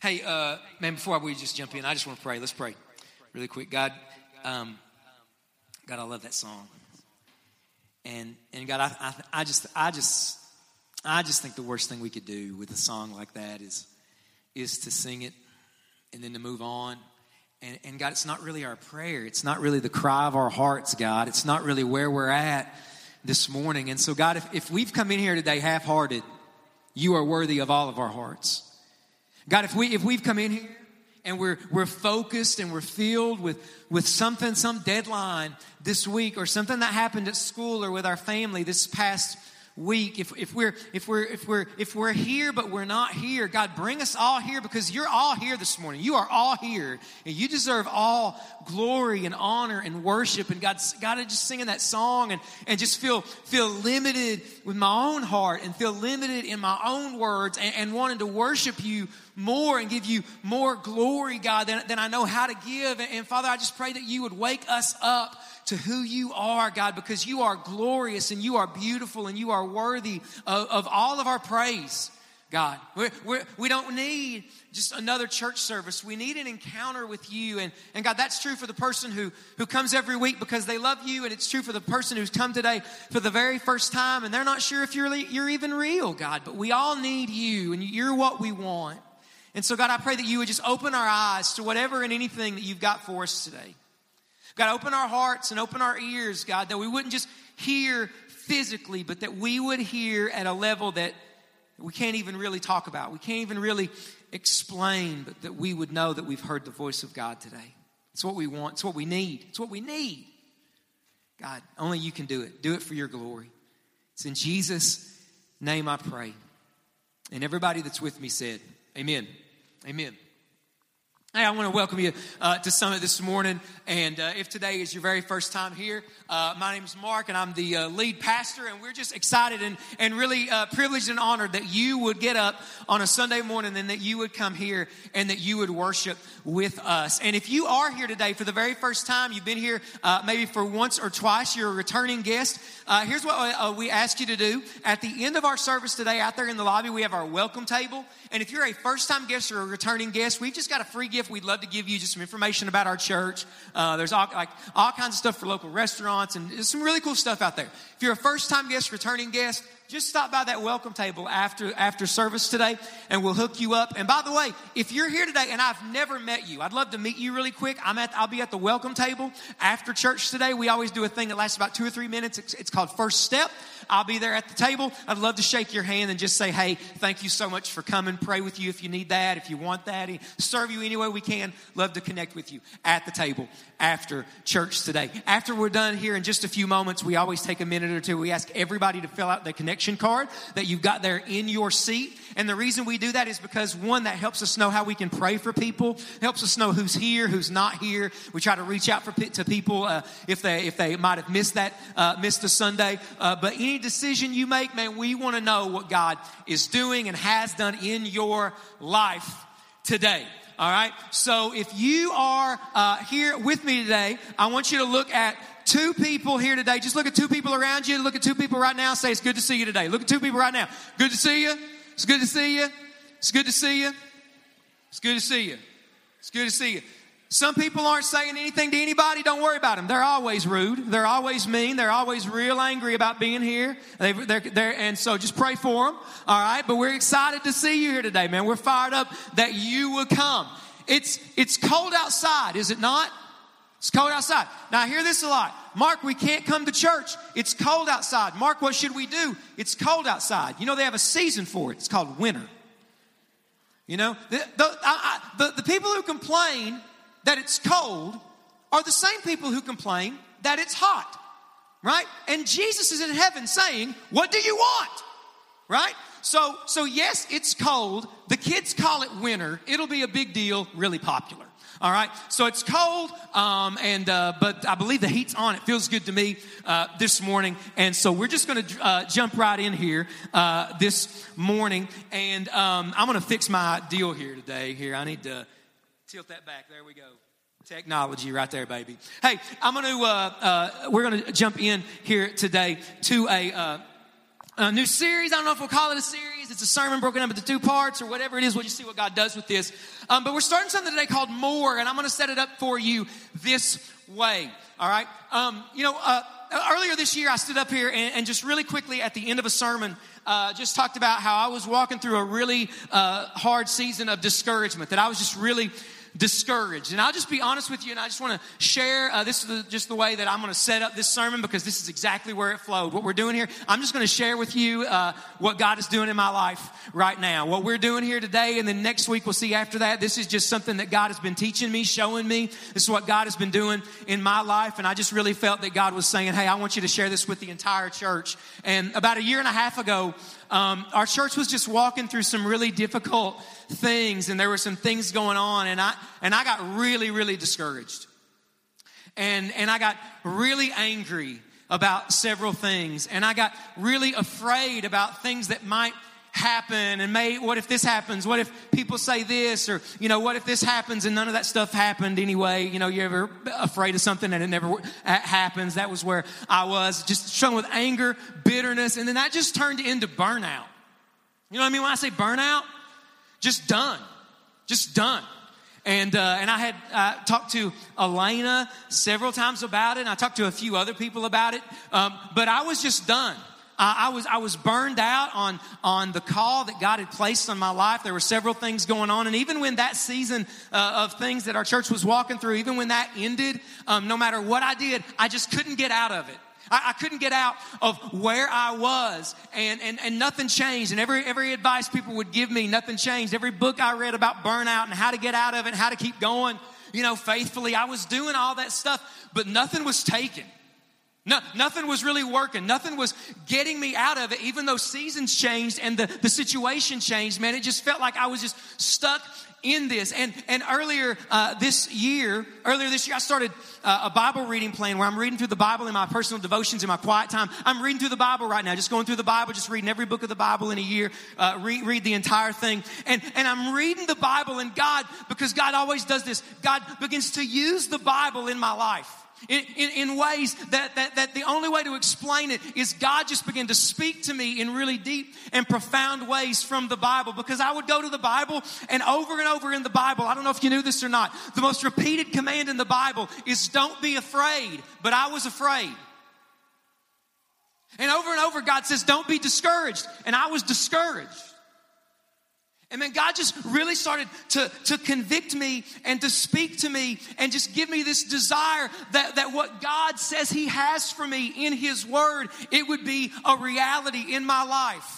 Hey, man, before we just jump in, I just want to pray. Let's pray really quick. God, God, I love that song. And God, I just think the worst thing we could do with a song like that is to sing it and then to move on. And God, it's not really our prayer. It's not really the cry of our hearts, God. It's not really where we're at this morning. And so, God, if we've come in here today half-hearted, you are worthy of all of our hearts. God, if we've come in here and we're focused and we're filled with something, some deadline this week or something that happened at school or with our family this past week, if we're here but we're not here, God, bring us all here because you're all here this morning. You are all here and you deserve all glory and honor and worship. And God, just singing that song and just feel limited with my own heart and feel limited in my own words and wanting to worship you more and give you more glory, God, than I know how to give. And Father, I just pray that you would wake us up to who you are, God, because you are glorious and you are beautiful and you are worthy of all of our praise, God. We don't need just another church service. We need an encounter with you. And God, that's true for the person who comes every week because they love you. And it's true for the person who's come today for the very first time. And they're not sure if you're even real, God. But we all need you and you're what we want. And so, God, I pray that you would just open our eyes to whatever and anything that you've got for us today. God, open our hearts and open our ears, God, that we wouldn't just hear physically, but that we would hear at a level that we can't even really talk about. We can't even really explain, but that we would know that we've heard the voice of God today. It's what we want. It's what we need. It's what we need. God, only you can do it. Do it for your glory. It's in Jesus' name I pray. And everybody that's with me said, amen. Amen. Hey, I want to welcome you to Summit this morning, and if today is your very first time here, my name is Mark, and I'm the lead pastor, and we're just excited and really privileged and honored that you would get up on a Sunday morning and that you would come here and that you would worship with us. And if you are here today for the very first time, you've been here maybe for once or twice, you're a returning guest, here's what we ask you to do. At the end of our service today, out there in the lobby, we have our welcome table, and if you're a first-time guest or a returning guest, we've just got a free gift. We'd love to give you just some information about our church. There's all kinds of stuff for local restaurants and there's some really cool stuff out there. If you're a first-time guest, returning guest, just stop by that welcome table after service today and we'll hook you up. And by the way, if you're here today and I've never met you, I'd love to meet you really quick. I'll be at the welcome table after church today. We always do a thing that lasts about 2 or 3 minutes. It's called First Step. I'll be there at the table. I'd love to shake your hand and just say, hey, thank you so much for coming. Pray with you if you need that, if you want that. Serve you any way we can. Love to connect with you at the table after church today. After we're done here in just a few moments, we always take a minute or two. We ask everybody to fill out the connection card that you've got there in your seat. And the reason we do that is because, one, that helps us know how we can pray for people. It helps us know who's here, who's not here. We try to reach out to people if they might have missed a Sunday. But any decision you make, man, we want to know what God is doing and has done in your life today. All right? So if you are here with me today, I want you to look at two people here today. Just look at two people around you. Look at two people right now. Say, it's good to see you today. Look at two people right now. Good to see you. It's good to see you. It's good to see you. It's good to see you. It's good to see you. Some people aren't saying anything to anybody. Don't worry about them. They're always rude. They're always mean. They're always real angry about being here. And so just pray for them. All right. But we're excited to see you here today, man. We're fired up that you will come. It's cold outside, is it not? It's cold outside. Now, I hear this a lot. Mark, we can't come to church. It's cold outside. Mark, what should we do? It's cold outside. You know, they have a season for it. It's called winter. You know, the people who complain that it's cold are the same people who complain that it's hot, right? And Jesus is in heaven saying, what do you want, right? So yes, it's cold. The kids call it winter. It'll be a big deal, really popular. All right, so it's cold, but I believe the heat's on. It feels good to me this morning, and so we're just going to jump right in here this morning, and I'm going to fix my deal here today. Here, I need to tilt that back. There we go. Technology right there, baby. Hey, we're going to jump in here today to a a new series. I don't know if we'll call it a series. It's a sermon broken up into two parts or whatever it is. We'll just see what God does with this. But we're starting something today called More, and I'm going to set it up for you this way. All right? Earlier this year, I stood up here and just really quickly at the end of a sermon, just talked about how I was walking through a really hard season of discouragement, that I was just really discouraged. And I'll just be honest with you, and I just want to share, this is just the way that I'm going to set up this sermon, because this is exactly where it flowed. What we're doing here, I'm just going to share with you what God is doing in my life right now. What we're doing here today, and then next week we'll see after that. This is just something that God has been teaching me, showing me. This is what God has been doing in my life, and I just really felt that God was saying, hey, I want you to share this with the entire church. And about a year and a half ago, our church was just walking through some really difficult things, and there were some things going on, and I got really, really discouraged. And I got really angry about several things, and I got really afraid about things that might happen, and what if this happens? What if people say this? Or, what if this happens and none of that stuff happened anyway? You're ever afraid of something and it never happens? That was where I was, just showing with anger, bitterness, and then that just turned into burnout. You know what I mean? When I say burnout, just done. And I had talked to Elena several times about it, and I talked to a few other people about it, but I was just done. I was burned out on the call that God had placed on my life. There were several things going on. And even when that season of things that our church was walking through, even when that ended, no matter what I did, I just couldn't get out of it. I couldn't get out of where I was, and nothing changed. And every advice people would give me, nothing changed. Every book I read about burnout and how to get out of it, and how to keep going, faithfully, I was doing all that stuff, but nothing was taken. No, nothing was really working. Nothing was getting me out of it. Even though seasons changed and the situation changed, man, it just felt like I was just stuck in this. And earlier this year, I started a Bible reading plan where I'm reading through the Bible in my personal devotions, in my quiet time. I'm reading through the Bible right now, just going through the Bible, just reading every book of the Bible in a year, read the entire thing. And I'm reading the Bible, and God, because God always does this, God begins to use the Bible in my life. In ways that the only way to explain it is God just began to speak to me in really deep and profound ways from the Bible, because I would go to the Bible, and over in the Bible, I don't know if you knew this or not, the most repeated command in the Bible is don't be afraid, but I was afraid. And over, God says, don't be discouraged, and I was discouraged. And then God just really started to convict me and to speak to me and just give me this desire that what God says he has for me in his word, it would be a reality in my life.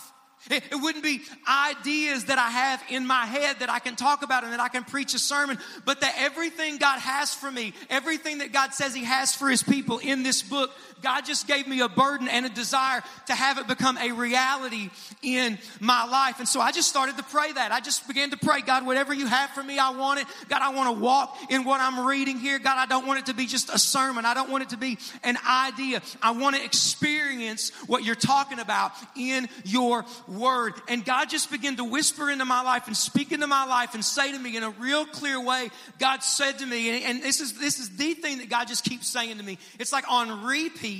It wouldn't be ideas that I have in my head that I can talk about and that I can preach a sermon, but that everything God has for me, everything that God says he has for his people in this book, God just gave me a burden and a desire to have it become a reality in my life. And so I just started to pray that. I just began to pray, God, whatever you have for me, I want it. God, I want to walk in what I'm reading here. God, I don't want it to be just a sermon. I don't want it to be an idea. I want to experience what you're talking about in your word. And God just began to whisper into my life and speak into my life and say to me in a real clear way, God said to me, and this is the thing that God just keeps saying to me. It's like on repeat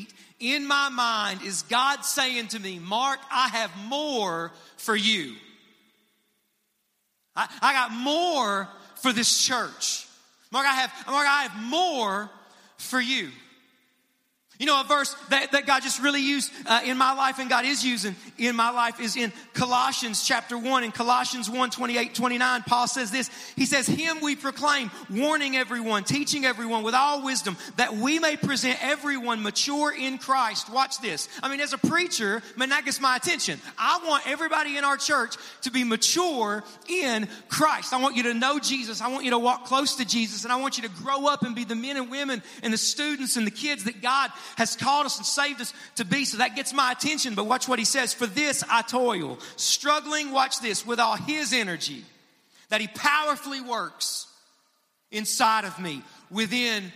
in my mind is God saying to me, Mark, I have more for you. I got more for this church. Mark, I have more for you. A verse that God just really used in my life, and God is using in my life, is in Colossians chapter 1. In Colossians 1, 28, 29, Paul says this. He says, him we proclaim, warning everyone, teaching everyone with all wisdom, that we may present everyone mature in Christ. Watch this. I mean, as a preacher, man, that gets my attention. I want everybody in our church to be mature in Christ. I want you to know Jesus. I want you to walk close to Jesus. And I want you to grow up and be the men and women and the students and the kids that God has called us and saved us to be. So that gets my attention. But watch what he says. For this I toil, struggling, watch this, with all his energy that he powerfully works inside of me, within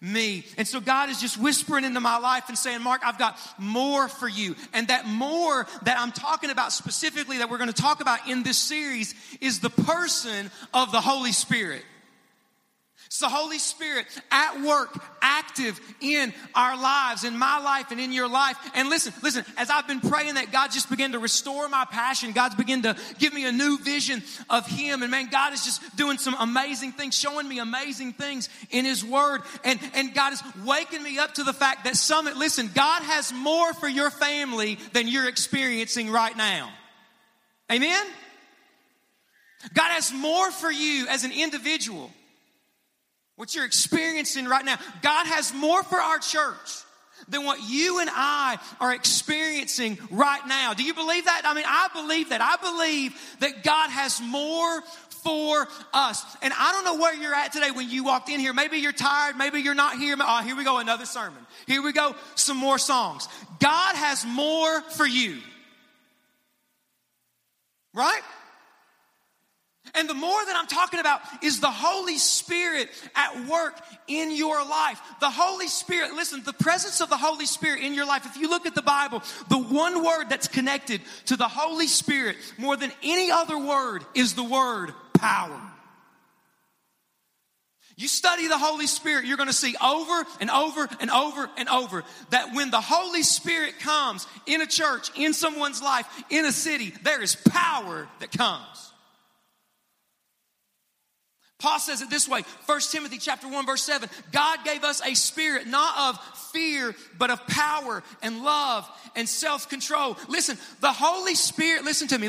me. And so God is just whispering into my life and saying, Mark, I've got more for you. And that more that I'm talking about specifically, that we're going to talk about in this series, is the person of the Holy Spirit. It's the Holy Spirit at work, active in our lives, in my life and in your life. And listen, as I've been praying that, God just began to restore my passion. God's began to give me a new vision of Him. And man, God is just doing some amazing things, showing me amazing things in His Word. And God is waking me up to the fact that Summit, listen, God has more for your family than you're experiencing right now. Amen? God has more for you as an individual. What you're experiencing right now. God has more for our church than what you and I are experiencing right now. Do you believe that? I mean, I believe that. I believe that God has more for us. And I don't know where you're at today when you walked in here. Maybe you're tired. Maybe you're not here. Oh, here we go, another sermon. Here we go, some more songs. God has more for you. Right? And the more that I'm talking about is the Holy Spirit at work in your life. The Holy Spirit, listen, the presence of the Holy Spirit in your life. If you look at the Bible, the one word that's connected to the Holy Spirit more than any other word is the word power. You study the Holy Spirit, you're going to see over and over and over and over that when the Holy Spirit comes in a church, in someone's life, in a city, there is power that comes. Paul says it this way, 1 Timothy chapter 1, verse 7. God gave us a spirit not of fear, but of power and love and self-control. Listen, the Holy Spirit, listen to me.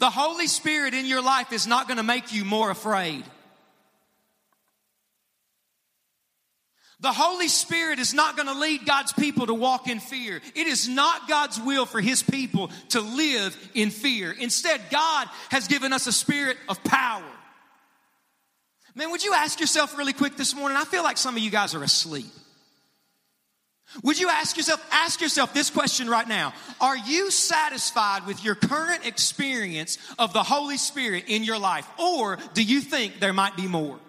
The Holy Spirit in your life is not going to make you more afraid. The Holy Spirit is not going to lead God's people to walk in fear. It is not God's will for His people to live in fear. Instead, God has given us a spirit of power. Man, would you ask yourself really quick this morning? I feel like some of you guys are asleep. Would you ask yourself this question right now. Are you satisfied with your current experience of the Holy Spirit in your life? Or do you think there might be more?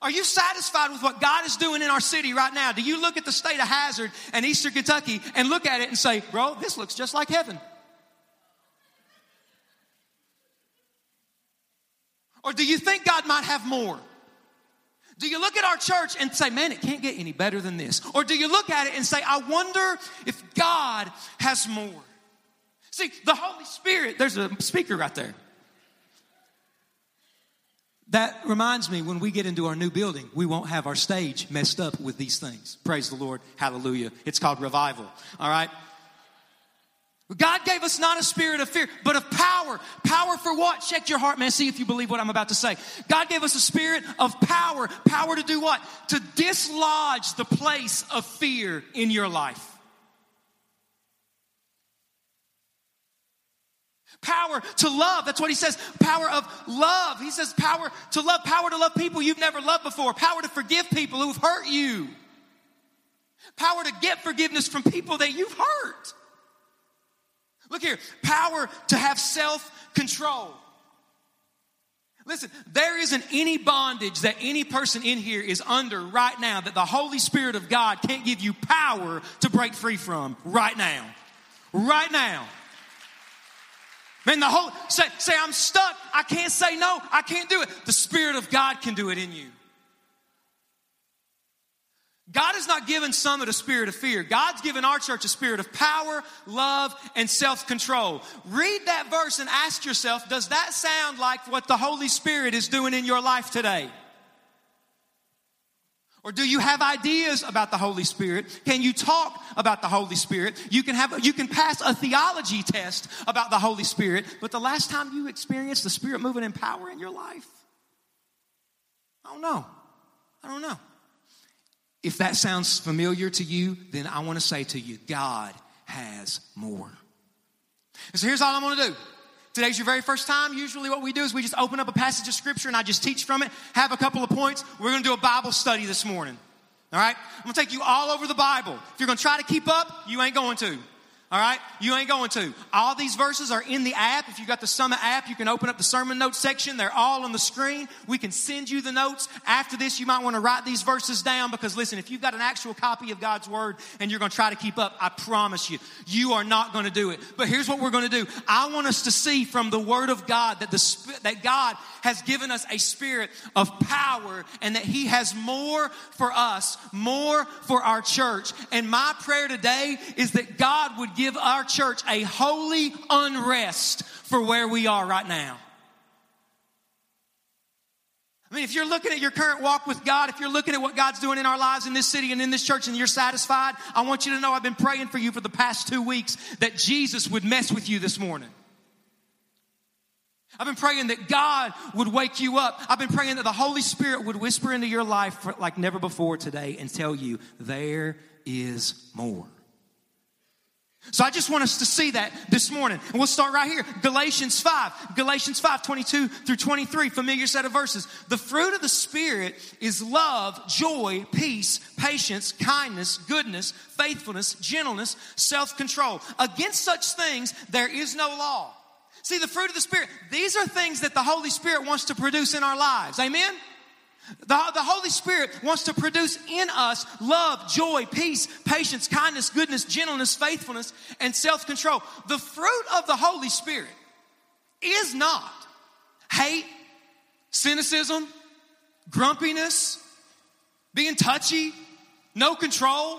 Are you satisfied with what God is doing in our city right now? Do you look at the state of Hazard and Eastern Kentucky and look at it and say, bro, this looks just like heaven? Or do you think God might have more? Do you look at our church and say, man, it can't get any better than this? Or do you look at it and say, I wonder if God has more? See, the Holy Spirit, there's a speaker right there. That reminds me, when we get into our new building, we won't have our stage messed up with these things. Praise the Lord. Hallelujah. It's called revival. All right? God gave us not a spirit of fear, but of power. Power for what? Check your heart, man. See if you believe what I'm about to say. God gave us a spirit of power. Power to do what? To dislodge the place of fear in your life. Power to love. That's what He says. Power of love. He says power to love. Power to love people you've never loved before. Power to forgive people who've hurt you. Power to get forgiveness from people that you've hurt. Look here, power to have self-control. Listen, there isn't any bondage that any person in here is under right now that the Holy Spirit of God can't give you power to break free from right now. Right now. Man, say I'm stuck. I can't say no. I can't do it. The Spirit of God can do it in you. God has not given Summit a spirit of fear. God's given our church a spirit of power, love, and self-control. Read that verse and ask yourself, does that sound like what the Holy Spirit is doing in your life today? Or do you have ideas about the Holy Spirit? Can you talk about the Holy Spirit? You can pass a theology test about the Holy Spirit, but the last time you experienced the Spirit moving in power in your life? I don't know. If that sounds familiar to you, then I want to say to you, God has more. And so here's all I'm going to do. Today's your very first time. Usually what we do is we just open up a passage of Scripture and I just teach from it, have a couple of points. We're going to do a Bible study this morning. All right? I'm going to take you all over the Bible. If you're going to try to keep up, you ain't going to. All right? You ain't going to. All these verses are in the app. If you got the Summit app, you can open up the sermon notes section. They're all on the screen. We can send you the notes. After this, you might want to write these verses down because, listen, if you've got an actual copy of God's Word and you're going to try to keep up, I promise you, you are not going to do it. But here's what we're going to do. I want us to see from the Word of God that that God has given us a spirit of power and that He has more for us, more for our church. And my prayer today is that God would give our church a holy unrest for where we are right now. I mean, if you're looking at your current walk with God, if you're looking at what God's doing in our lives in this city and in this church and you're satisfied, I want you to know I've been praying for you for the past 2 weeks that Jesus would mess with you this morning. I've been praying that God would wake you up. I've been praying that the Holy Spirit would whisper into your life like never before today and tell you there is more. So I just want us to see that this morning. And we'll start right here. Galatians 5:22-23, familiar set of verses. The fruit of the Spirit is love, joy, peace, patience, kindness, goodness, faithfulness, gentleness, self-control. Against such things, there is no law. See, the fruit of the Spirit, these are things that the Holy Spirit wants to produce in our lives. Amen? The Holy Spirit wants to produce in us love, joy, peace, patience, kindness, goodness, gentleness, faithfulness, and self-control. The fruit of the Holy Spirit is not hate, cynicism, grumpiness, being touchy, no control.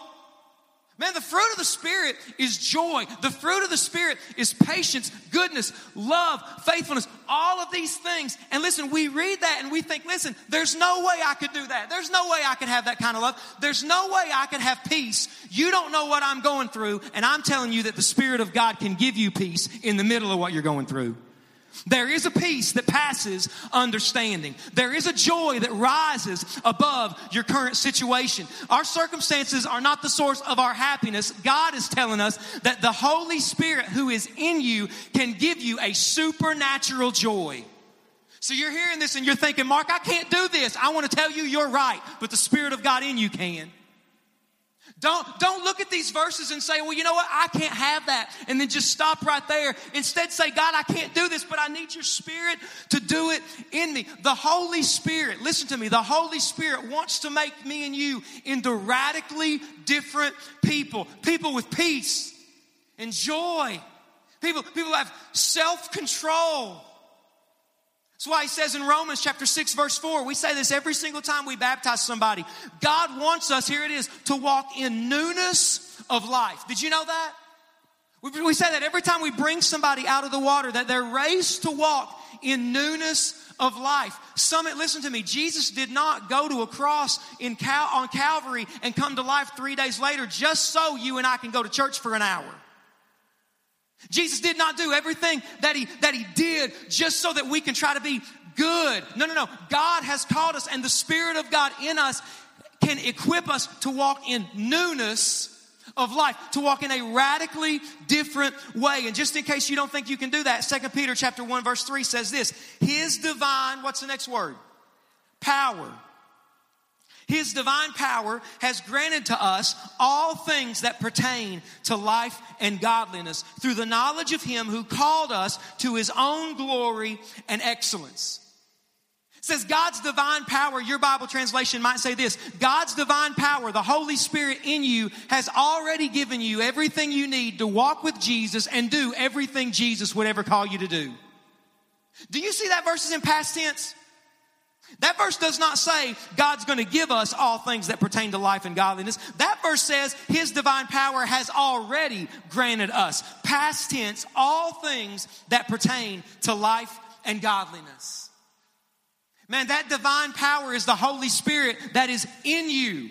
Man, the fruit of the Spirit is joy. The fruit of the Spirit is patience, goodness, love, faithfulness, all of these things. And listen, we read that and we think, listen, there's no way I could do that. There's no way I could have that kind of love. There's no way I could have peace. You don't know what I'm going through, and I'm telling you that the Spirit of God can give you peace in the middle of what you're going through. There is a peace that passes understanding. There is a joy that rises above your current situation. Our circumstances are not the source of our happiness. God is telling us that the Holy Spirit who is in you can give you a supernatural joy. So you're hearing this and you're thinking, Mark, I can't do this. I want to tell you you're right, but the Spirit of God in you can. Don't look at these verses and say, well, you know what? I can't have that. And then just stop right there. Instead say, God, I can't do this, but I need your Spirit to do it in me. The Holy Spirit, listen to me. The Holy Spirit wants to make me and you into radically different people. People with peace and joy. People who have self-control. That's why he says in Romans chapter 6:4, we say this every single time we baptize somebody. God wants us, here it is, to walk in newness of life. Did you know that? We say that every time we bring somebody out of the water, that they're raised to walk in newness of life. Summit, listen to me. Jesus did not go to a cross on Calvary and come to life 3 days later just so you and I can go to church for an hour. Jesus did not do everything that he did just so that we can try to be good. No. God has called us, and the Spirit of God in us can equip us to walk in newness of life, to walk in a radically different way. And just in case you don't think you can do that, 2 Peter chapter 1:3 says this, His divine, what's the next word? Power. His divine power has granted to us all things that pertain to life and godliness through the knowledge of Him who called us to His own glory and excellence. It says God's divine power, your Bible translation might say this, God's divine power, the Holy Spirit in you, has already given you everything you need to walk with Jesus and do everything Jesus would ever call you to do. Do you see that verse is in past tense? That verse does not say God's going to give us all things that pertain to life and godliness. That verse says His divine power has already granted us, past tense, all things that pertain to life and godliness. Man, that divine power is the Holy Spirit that is in you.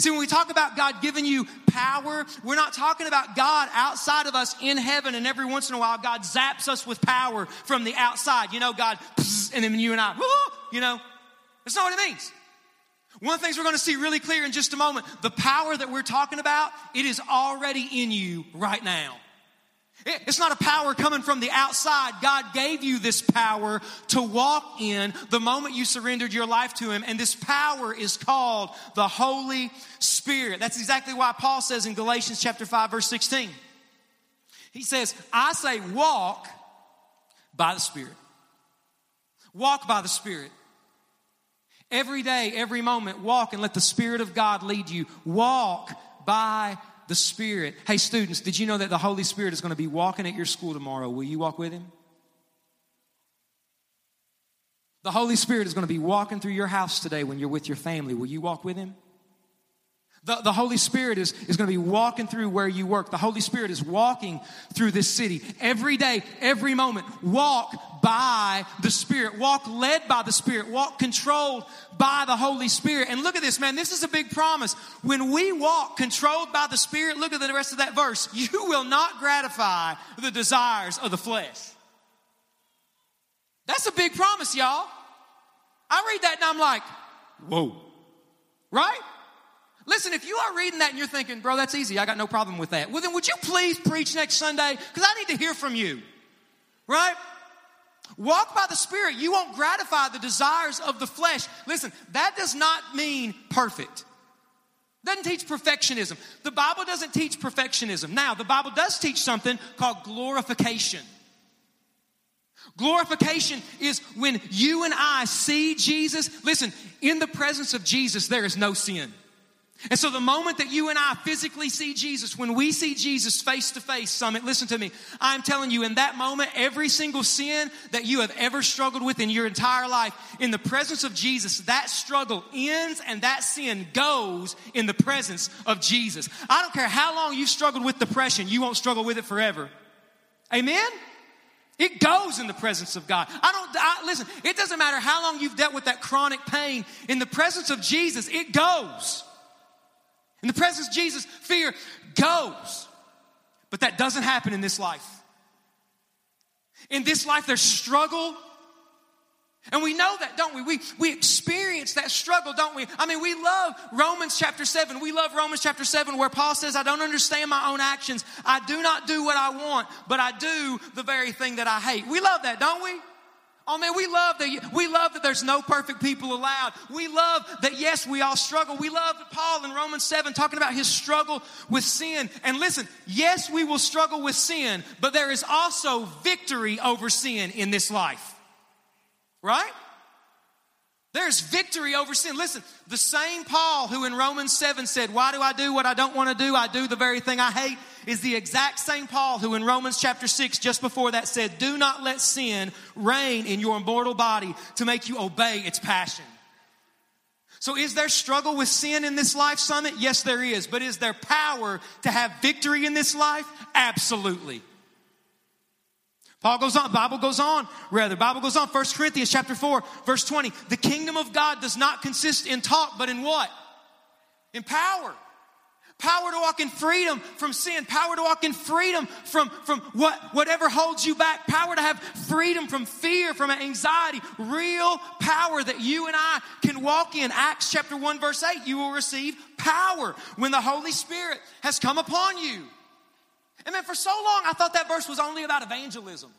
See, when we talk about God giving you power, we're not talking about God outside of us in heaven, and every once in a while God zaps us with power from the outside. You know, God, and then you and I, you know. That's not what it means. One of the things we're going to see really clear in just a moment, the power that we're talking about, it is already in you right now. It's not a power coming from the outside. God gave you this power to walk in the moment you surrendered your life to Him. And this power is called the Holy Spirit. That's exactly why Paul says in Galatians chapter 5:16, He says, I say walk by the Spirit. Walk by the Spirit. Every day, every moment, walk and let the Spirit of God lead you. Walk by the Spirit. Hey, students, did you know that the Holy Spirit is going to be walking at your school tomorrow? Will you walk with Him? The Holy Spirit is going to be walking through your house today when you're with your family. Will you walk with Him? The Holy Spirit is going to be walking through where you work. The Holy Spirit is walking through this city. Every day, every moment, walk by the Spirit. Walk led by the Spirit. Walk controlled by the Holy Spirit. And look at this, man. This is a big promise. When we walk controlled by the Spirit, look at the rest of that verse. You will not gratify the desires of the flesh. That's a big promise, y'all. I read that and I'm like, whoa. Right? Listen, if you are reading that and you're thinking, bro, that's easy, I got no problem with that. Well, then would you please preach next Sunday? Because I need to hear from you, right? Walk by the Spirit. You won't gratify the desires of the flesh. Listen, that does not mean perfect. It doesn't teach perfectionism. The Bible doesn't teach perfectionism. Now, the Bible does teach something called glorification. Glorification is when you and I see Jesus. Listen, in the presence of Jesus, there is no sin. And so the moment that you and I physically see Jesus, when we see Jesus face to face, Summit, listen to me, I'm telling you, in that moment, every single sin that you have ever struggled with in your entire life, in the presence of Jesus, that struggle ends and that sin goes in the presence of Jesus. I don't care how long you've struggled with depression, you won't struggle with it forever. Amen? It goes in the presence of God. Listen, it doesn't matter how long you've dealt with that chronic pain. In the presence of Jesus, it goes. In the presence of Jesus, fear goes. But that doesn't happen in this life. In this life, there's struggle. And we know that, don't we? We experience that struggle, don't we? I mean, we love Romans chapter 7. We love Romans chapter 7 where Paul says, I don't understand my own actions. I do not do what I want, but I do the very thing that I hate. We love that, don't we? Oh man, we love that there's no perfect people allowed. We love that, yes, we all struggle. We love Paul in Romans 7 talking about his struggle with sin. And listen, yes, we will struggle with sin, but there is also victory over sin in this life. Right? There's victory over sin. Listen, the same Paul who in Romans 7 said, why do I do what I don't want to do? I do the very thing I hate, is the exact same Paul who in Romans chapter 6 just before that said, do not let sin reign in your mortal body to make you obey its passion. So is there struggle with sin in this life, Summit? Yes, there is. But is there power to have victory in this life? Absolutely. Paul goes on, Bible goes on, 1 Corinthians chapter 4, verse 20. The kingdom of God does not consist in talk, but in what? In power. Power to walk in freedom from sin. Power to walk in freedom from whatever holds you back. Power to have freedom from fear, from anxiety. Real power that you and I can walk in. Acts chapter 1, verse 8, you will receive power when the Holy Spirit has come upon you. And man, for so long, I thought that verse was only about evangelism.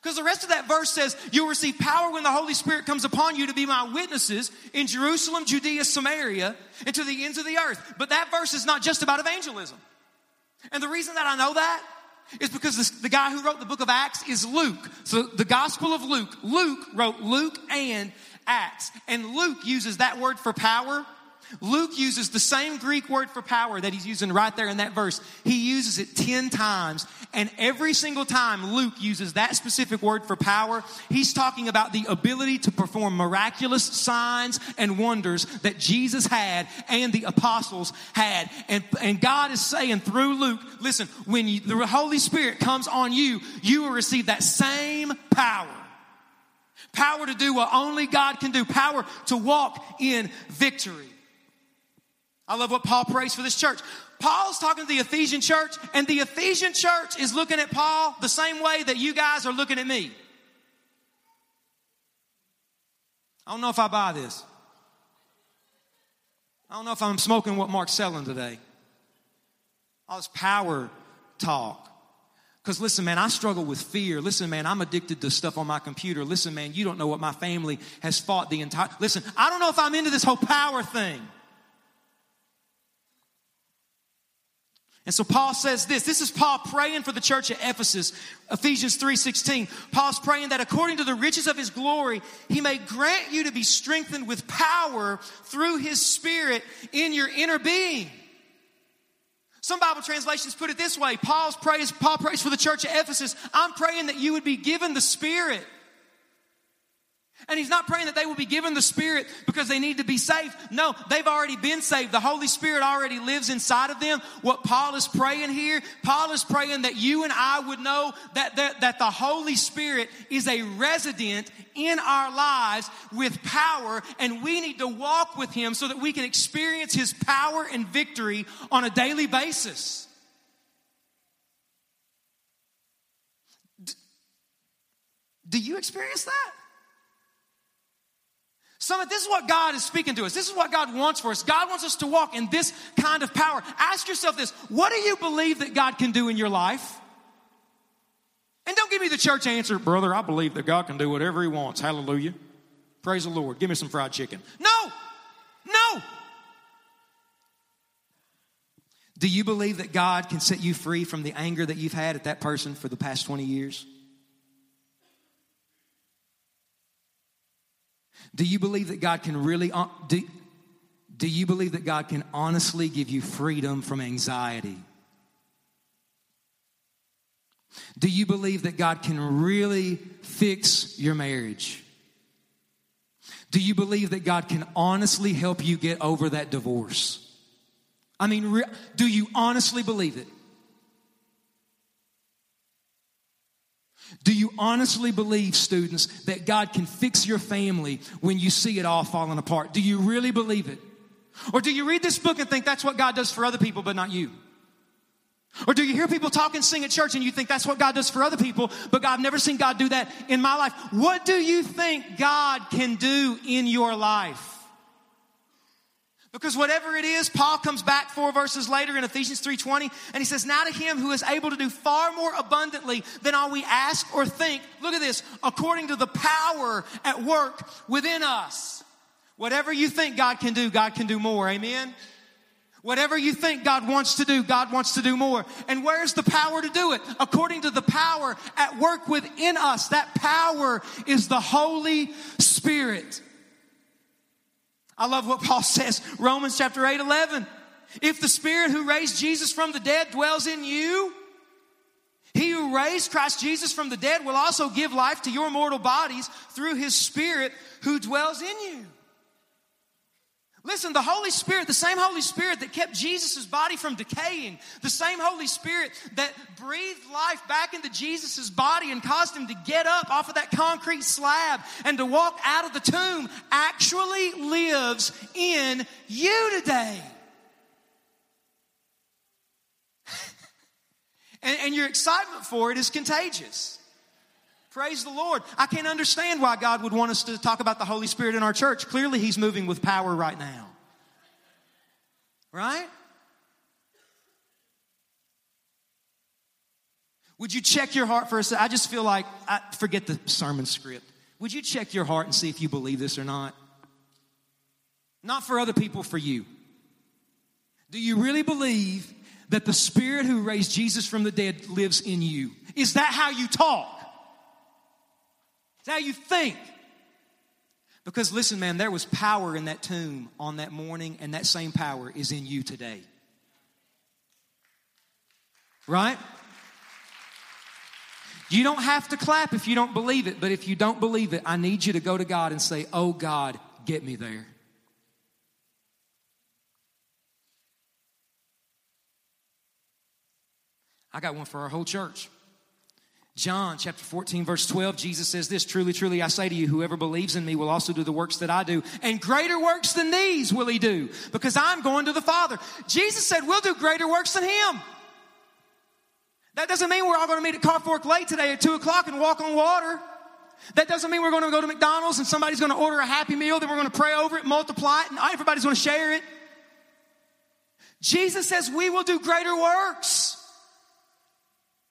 Because the rest of that verse says, you'll receive power when the Holy Spirit comes upon you to be my witnesses in Jerusalem, Judea, Samaria, and to the ends of the earth. But that verse is not just about evangelism. And the reason that I know that is because the guy who wrote the book of Acts is Luke. So the Gospel of Luke. Luke wrote Luke and Acts. And Luke uses that word for power. Luke uses the same Greek word for power that he's using right there in that verse. He uses it 10 times. And every single time Luke uses that specific word for power, he's talking about the ability to perform miraculous signs and wonders that Jesus had and the apostles had. And God is saying through Luke, listen, when the Holy Spirit comes on you, you will receive that same power. Power to do what only God can do. Power to walk in victory. I love what Paul prays for this church. Paul's talking to the Ephesian church, and the Ephesian church is looking at Paul the same way that you guys are looking at me. I don't know if I buy this. I don't know if I'm smoking what Mark's selling today. All this power talk. Because listen, man, I struggle with fear. Listen, man, I'm addicted to stuff on my computer. Listen, man, you don't know what my family has fought the entire... Listen, I don't know if I'm into this whole power thing. And so Paul says this. This is Paul praying for the church at Ephesus, Ephesians 3:16. Paul's praying that according to the riches of his glory, he may grant you to be strengthened with power through his Spirit in your inner being. Some Bible translations put it this way. Paul prays for the church at Ephesus. I'm praying that you would be given the Spirit. And he's not praying that they will be given the Spirit because they need to be saved. No, they've already been saved. The Holy Spirit already lives inside of them. What Paul is praying here, Paul is praying that you and I would know that the Holy Spirit is a resident in our lives with power, and we need to walk with him so that we can experience his power and victory on a daily basis. Do you experience that? This is what God is speaking to us. This is what God wants for us. God wants us to walk in this kind of power. Ask yourself this. What do you believe that God can do in your life? And don't give me the church answer, brother, I believe that God can do whatever he wants. Hallelujah. Praise the Lord. Give me some fried chicken. No. Do you believe that God can set you free from the anger that you've had at that person for the past 20 years? Do you believe that God can honestly give you freedom from anxiety? Do you believe that God can really fix your marriage? Do you believe that God can honestly help you get over that divorce? I mean, do you honestly believe it? Do you honestly believe, students, that God can fix your family when you see it all falling apart? Do you really believe it? Or do you read this book and think that's what God does for other people but not you? Or do you hear people talk and sing at church and you think that's what God does for other people, but I've never seen God do that in my life? What do you think God can do in your life? Because whatever it is, Paul comes back 4 verses later in Ephesians 3:20, and he says, now to him who is able to do far more abundantly than all we ask or think, look at this, according to the power at work within us. Whatever you think God can do more, amen? Whatever you think God wants to do, God wants to do more. And where's the power to do it? According to the power at work within us. That power is the Holy Spirit. I love what Paul says, Romans chapter 8:11. If the Spirit who raised Jesus from the dead dwells in you, he who raised Christ Jesus from the dead will also give life to your mortal bodies through his Spirit who dwells in you. Listen, the Holy Spirit, the same Holy Spirit that kept Jesus' body from decaying, the same Holy Spirit that breathed life back into Jesus' body and caused him to get up off of that concrete slab and to walk out of the tomb, actually lives in you today. And your excitement for it is contagious. Praise the Lord. I can't understand why God would want us to talk about the Holy Spirit in our church. Clearly, he's moving with power right now. Right? Would you check your heart for a second? I just feel like, forget the sermon script. Would you check your heart and see if you believe this or not? Not for other people, for you. Do you really believe that the Spirit who raised Jesus from the dead lives in you? Is that how you talk? Now you think. Because listen, man, there was power in that tomb on that morning, and that same power is in you today. Right? You don't have to clap if you don't believe it, but if you don't believe it, I need you to go to God and say, oh God, get me there. I got one for our whole church. John chapter 14, verse 12, Jesus says this, truly, truly, I say to you, whoever believes in me will also do the works that I do, and greater works than these will he do, because I'm going to the Father. Jesus said, we'll do greater works than him. That doesn't mean we're all going to meet at Car Fork Lake today at 2 o'clock and walk on water. That doesn't mean we're going to go to McDonald's and somebody's going to order a Happy Meal, then we're going to pray over it, multiply it, and everybody's going to share it. Jesus says we will do greater works.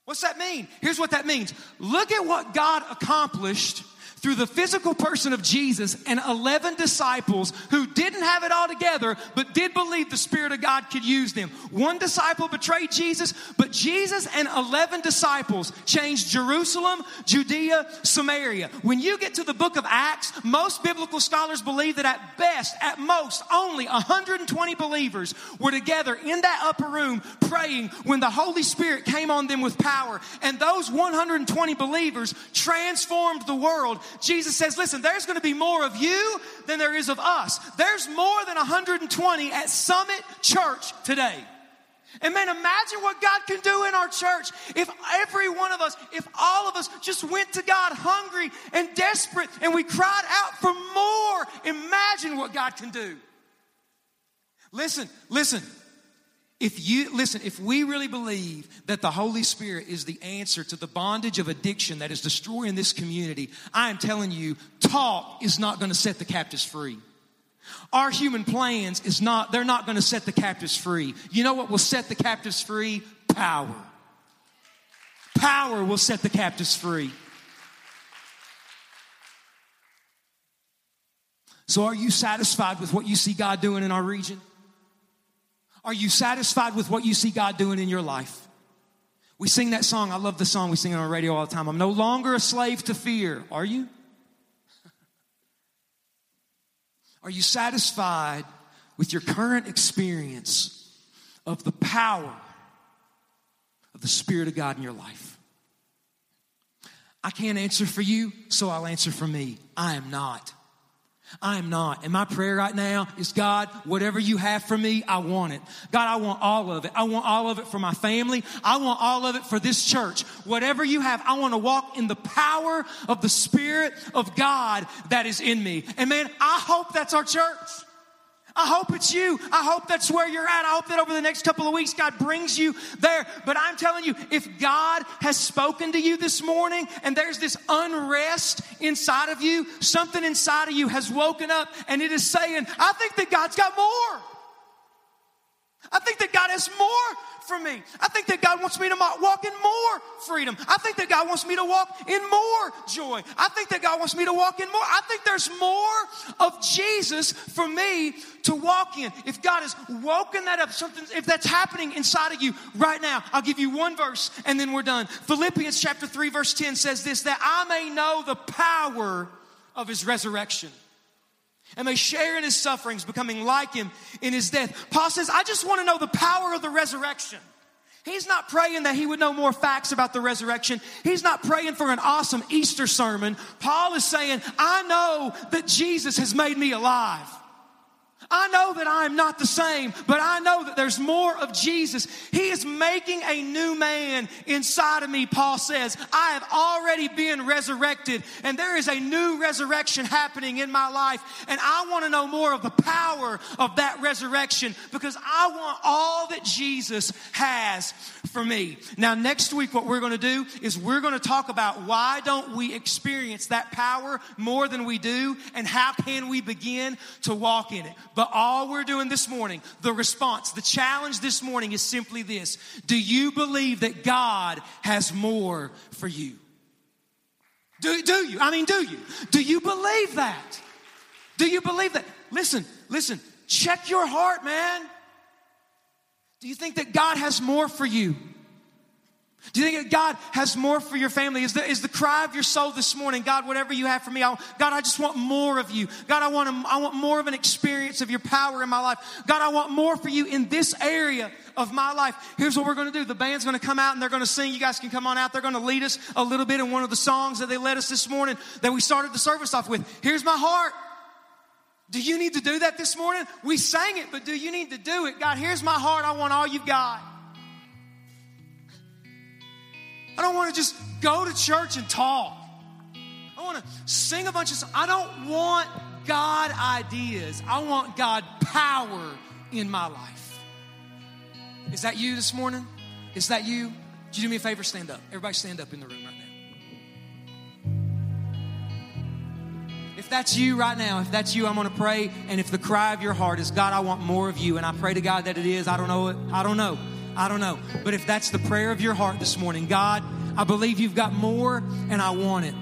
What's that mean? Here's what that means. Look at what God accomplished through the physical person of Jesus and 11 disciples who didn't have it all together, but did believe the Spirit of God could use them. One disciple betrayed Jesus, but Jesus and 11 disciples changed Jerusalem, Judea, Samaria. When you get to the book of Acts, most biblical scholars believe that at best, at most, only 120 believers were together in that upper room praying when the Holy Spirit came on them with power. And those 120 believers transformed the world. Jesus says, listen, there's going to be more of you than there is of us. There's more than 120 at Summit Church today. And man, imagine what God can do in our church if every one of us, if all of us just went to God hungry and desperate and we cried out for more. Imagine what God can do. Listen. If we really believe that the Holy Spirit is the answer to the bondage of addiction that is destroying this community, I am telling you, talk is not going to set the captives free. Our human plans they're not going to set the captives free. You know what will set the captives free? Power. Power will set the captives free. So are you satisfied with what you see God doing in our region? Are you satisfied with what you see God doing in your life? We sing that song. I love the song. We sing it on the radio all the time. I'm no longer a slave to fear. Are you? Are you satisfied with your current experience of the power of the Spirit of God in your life? I can't answer for you, so I'll answer for me. I am not. And my prayer right now is, God, whatever you have for me, I want it. God, I want all of it. I want all of it for my family. I want all of it for this church. Whatever you have, I want to walk in the power of the Spirit of God that is in me. And man, I hope that's our church. I hope it's you. I hope that's where you're at. I hope that over the next couple of weeks, God brings you there. But I'm telling you, if God has spoken to you this morning and there's this unrest inside of you, something inside of you has woken up and it is saying, I think that God's got more. I think that God has more for me. I think that God wants me to walk in more freedom. I think that God wants me to walk in more joy. I think that God wants me to walk in more. I think there's more of Jesus for me to walk in. If God has woken that up, if that's happening inside of you right now, I'll give you one verse and then we're done. Philippians chapter 3 verse 10 says this, that I may know the power of his resurrection and they share in his sufferings, becoming like him in his death. Paul says, I just want to know the power of the resurrection. He's not praying that he would know more facts about the resurrection. He's not praying for an awesome Easter sermon. Paul is saying, I know that Jesus has made me alive. I know that I am not the same, but I know that there's more of Jesus. He is making a new man inside of me, Paul says. I have already been resurrected, and there is a new resurrection happening in my life, and I want to know more of the power of that resurrection because I want all that Jesus has for me. Now, next week, what we're going to do is we're going to talk about why don't we experience that power more than we do, and how can we begin to walk in it. But all we're doing this morning, the response, the challenge this morning is simply this. Do you believe that God has more for you? Do you? I mean, do you? Do you believe that? Do you believe that? Listen, check your heart, man. Do you think that God has more for you? Do you think that God has more for your family? Is the cry of your soul this morning, God, whatever you have for me, God, I just want more of you. God, I want more of an experience of your power in my life. God, I want more for you in this area of my life. Here's what we're going to do. The band's going to come out and they're going to sing. You guys can come on out. They're going to lead us a little bit in one of the songs that they led us this morning that we started the service off with. Here's my heart. Do you need to do that this morning? We sang it, but do you need to do it? God, here's my heart. I want all you've got. I don't want to just go to church and talk. I want to sing a bunch of songs. I don't want God ideas. I want God power in my life. Is that you this morning? Is that you? Would you do me a favor? Stand up. Everybody stand up in the room right now. If that's you right now, if that's you, I'm going to pray. And if the cry of your heart is, God, I want more of you. And I pray to God that it is. I don't know. But if that's the prayer of your heart this morning, God, I believe you've got more and I want it.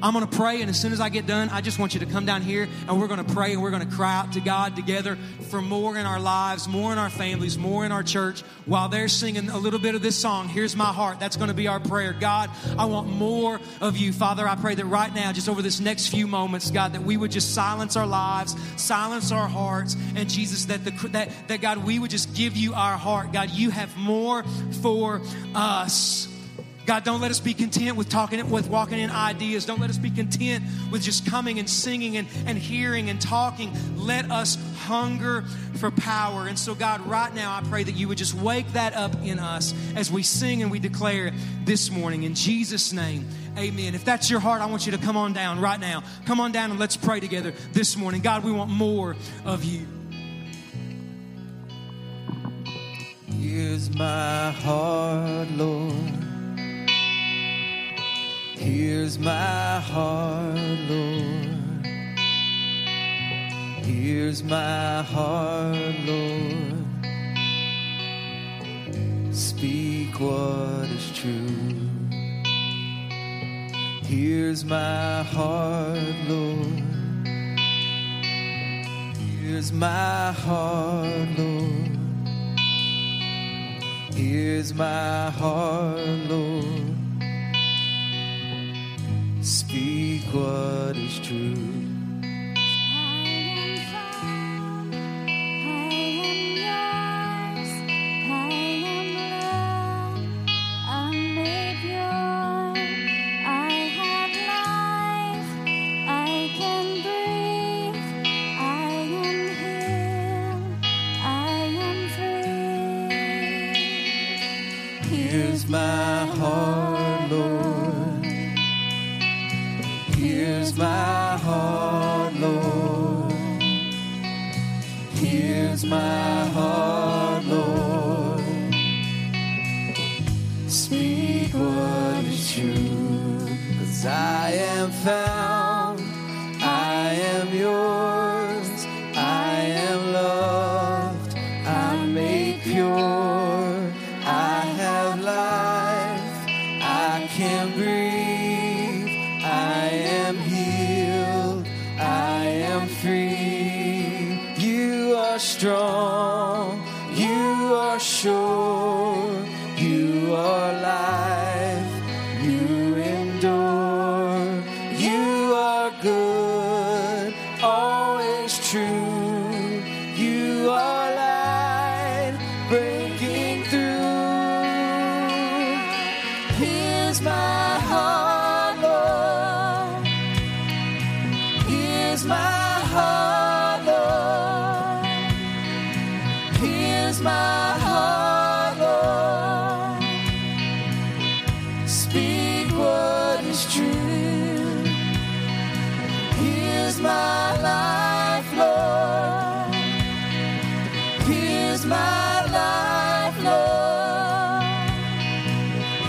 I'm going to pray, and as soon as I get done, I just want you to come down here, and we're going to pray, and we're going to cry out to God together for more in our lives, more in our families, more in our church. While they're singing a little bit of this song, Here's My Heart, that's going to be our prayer. God, I want more of you. Father, I pray that right now, just over this next few moments, God, that we would just silence our lives, silence our hearts, and Jesus, that God, we would just give you our heart. God, you have more for us. God, don't let us be content with walking in ideas. Don't let us be content with just coming and singing and hearing and talking. Let us hunger for power. And so, God, right now, I pray that you would just wake that up in us as we sing and we declare this morning. In Jesus' name, amen. If that's your heart, I want you to come on down right now. Come on down and let's pray together this morning. God, we want more of you. Here's my heart, Lord. Here's my heart, Lord. Here's my heart, Lord. Speak what is true. Here's my heart, Lord. Here's my heart, Lord. Here's my heart, Lord. Speak what is true. I am yours, I am loved, I'm made pure, I have life, I can breathe, I am healed, I am free. Here's my heart, Lord. Here's my heart, Lord. Here's my heart, Lord. Speak what is true. 'Cause I am found, I am yours, I am loved, I'm made pure, I have life, I can breathe. Strong, you are sure, you are life, you endure, you are good, always true, you are light, breaking through. Here's my heart, Lord, here's my heart. My heart, Lord, speak what is true. Here's my life, Lord. Here's my life, Lord.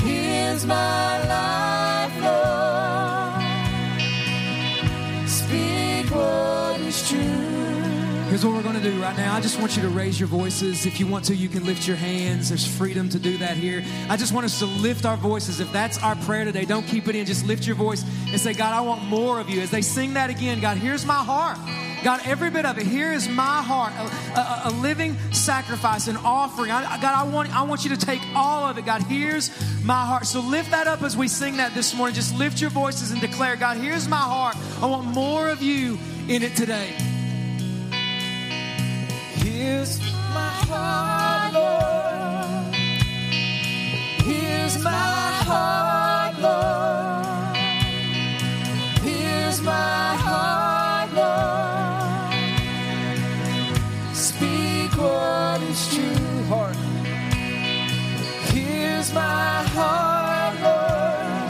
Here's my life, Lord. Speak what is true. Here's what we're going to do right now. I just want you to raise your voices. If you want to, you can lift your hands. There's freedom to do that here. I just want us to lift our voices. If that's our prayer today, don't keep it in. Just lift your voice and say, God, I want more of you. As they sing that again, God, here's my heart. God, every bit of it. Here is my heart, a living sacrifice, an offering. God, I want you to take all of it. God, here's my heart. So lift that up as we sing that this morning. Just lift your voices and declare, God, here's my heart. I want more of you in it today. Here's my heart, Lord. Here's my heart, Lord. Here's my heart, Lord. Speak what is true, heart. Here's my heart, Lord.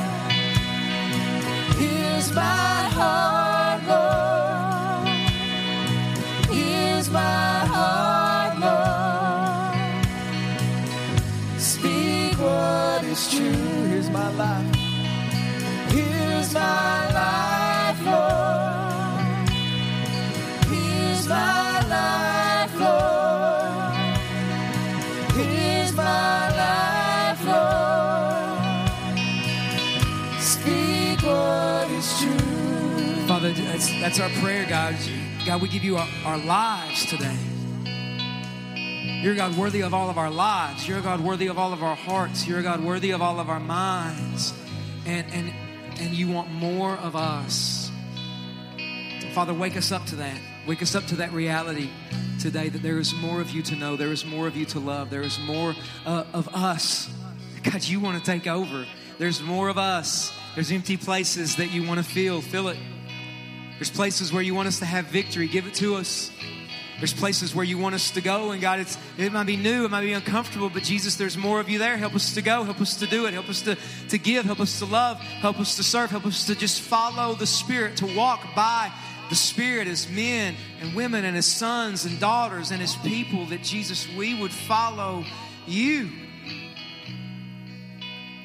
Here's my heart, Lord. Here's my Lord, speak what is true. Here's my life. Father, that's our prayer, God. God, we give you our lives today. You're a God worthy of all of our lives. You're a God worthy of all of our hearts. You're a God worthy of all of our minds. And you want more of us. Father, wake us up to that. Wake us up to that reality today, that there is more of you to know. There is more of you to love. There is more of us. God, you want to take over. There's more of us. There's empty places that you want to fill. Fill it. There's places where you want us to have victory. Give it to us. There's places where you want us to go, and God, it might be new, it might be uncomfortable, but Jesus, there's more of you there. Help us to go. Help us to do it. Help us to give. Help us to love. Help us to serve. Help us to just follow the Spirit, to walk by the Spirit as men and women and as sons and daughters and as people, that Jesus, we would follow you.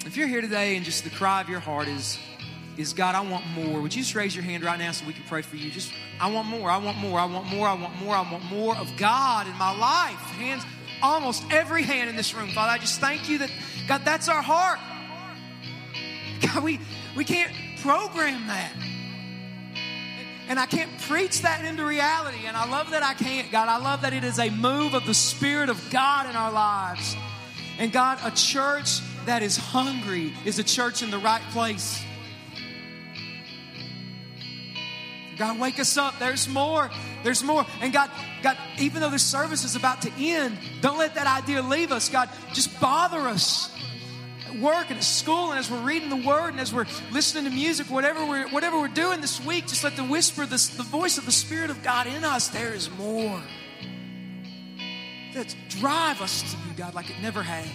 If you're here today and just the cry of your heart is God, I want more. Would you just raise your hand right now so we can pray for you? Just, I want more, I want more, I want more, I want more, I want more of God in my life. Hands, almost every hand in this room. Father, I just thank you that, God, that's our heart. God, we can't program that. And I can't preach that into reality. And I love that I can't, God. I love that it is a move of the Spirit of God in our lives. And God, a church that is hungry is a church in the right place. God, wake us up. There's more. There's more. And God, even though this service is about to end, don't let that idea leave us. God, just bother us at work and at school, and as we're reading the Word and as we're listening to music, whatever we're doing this week, just let the whisper, the voice of the Spirit of God in us. There is more. Let's drive us to you, God, like it never has.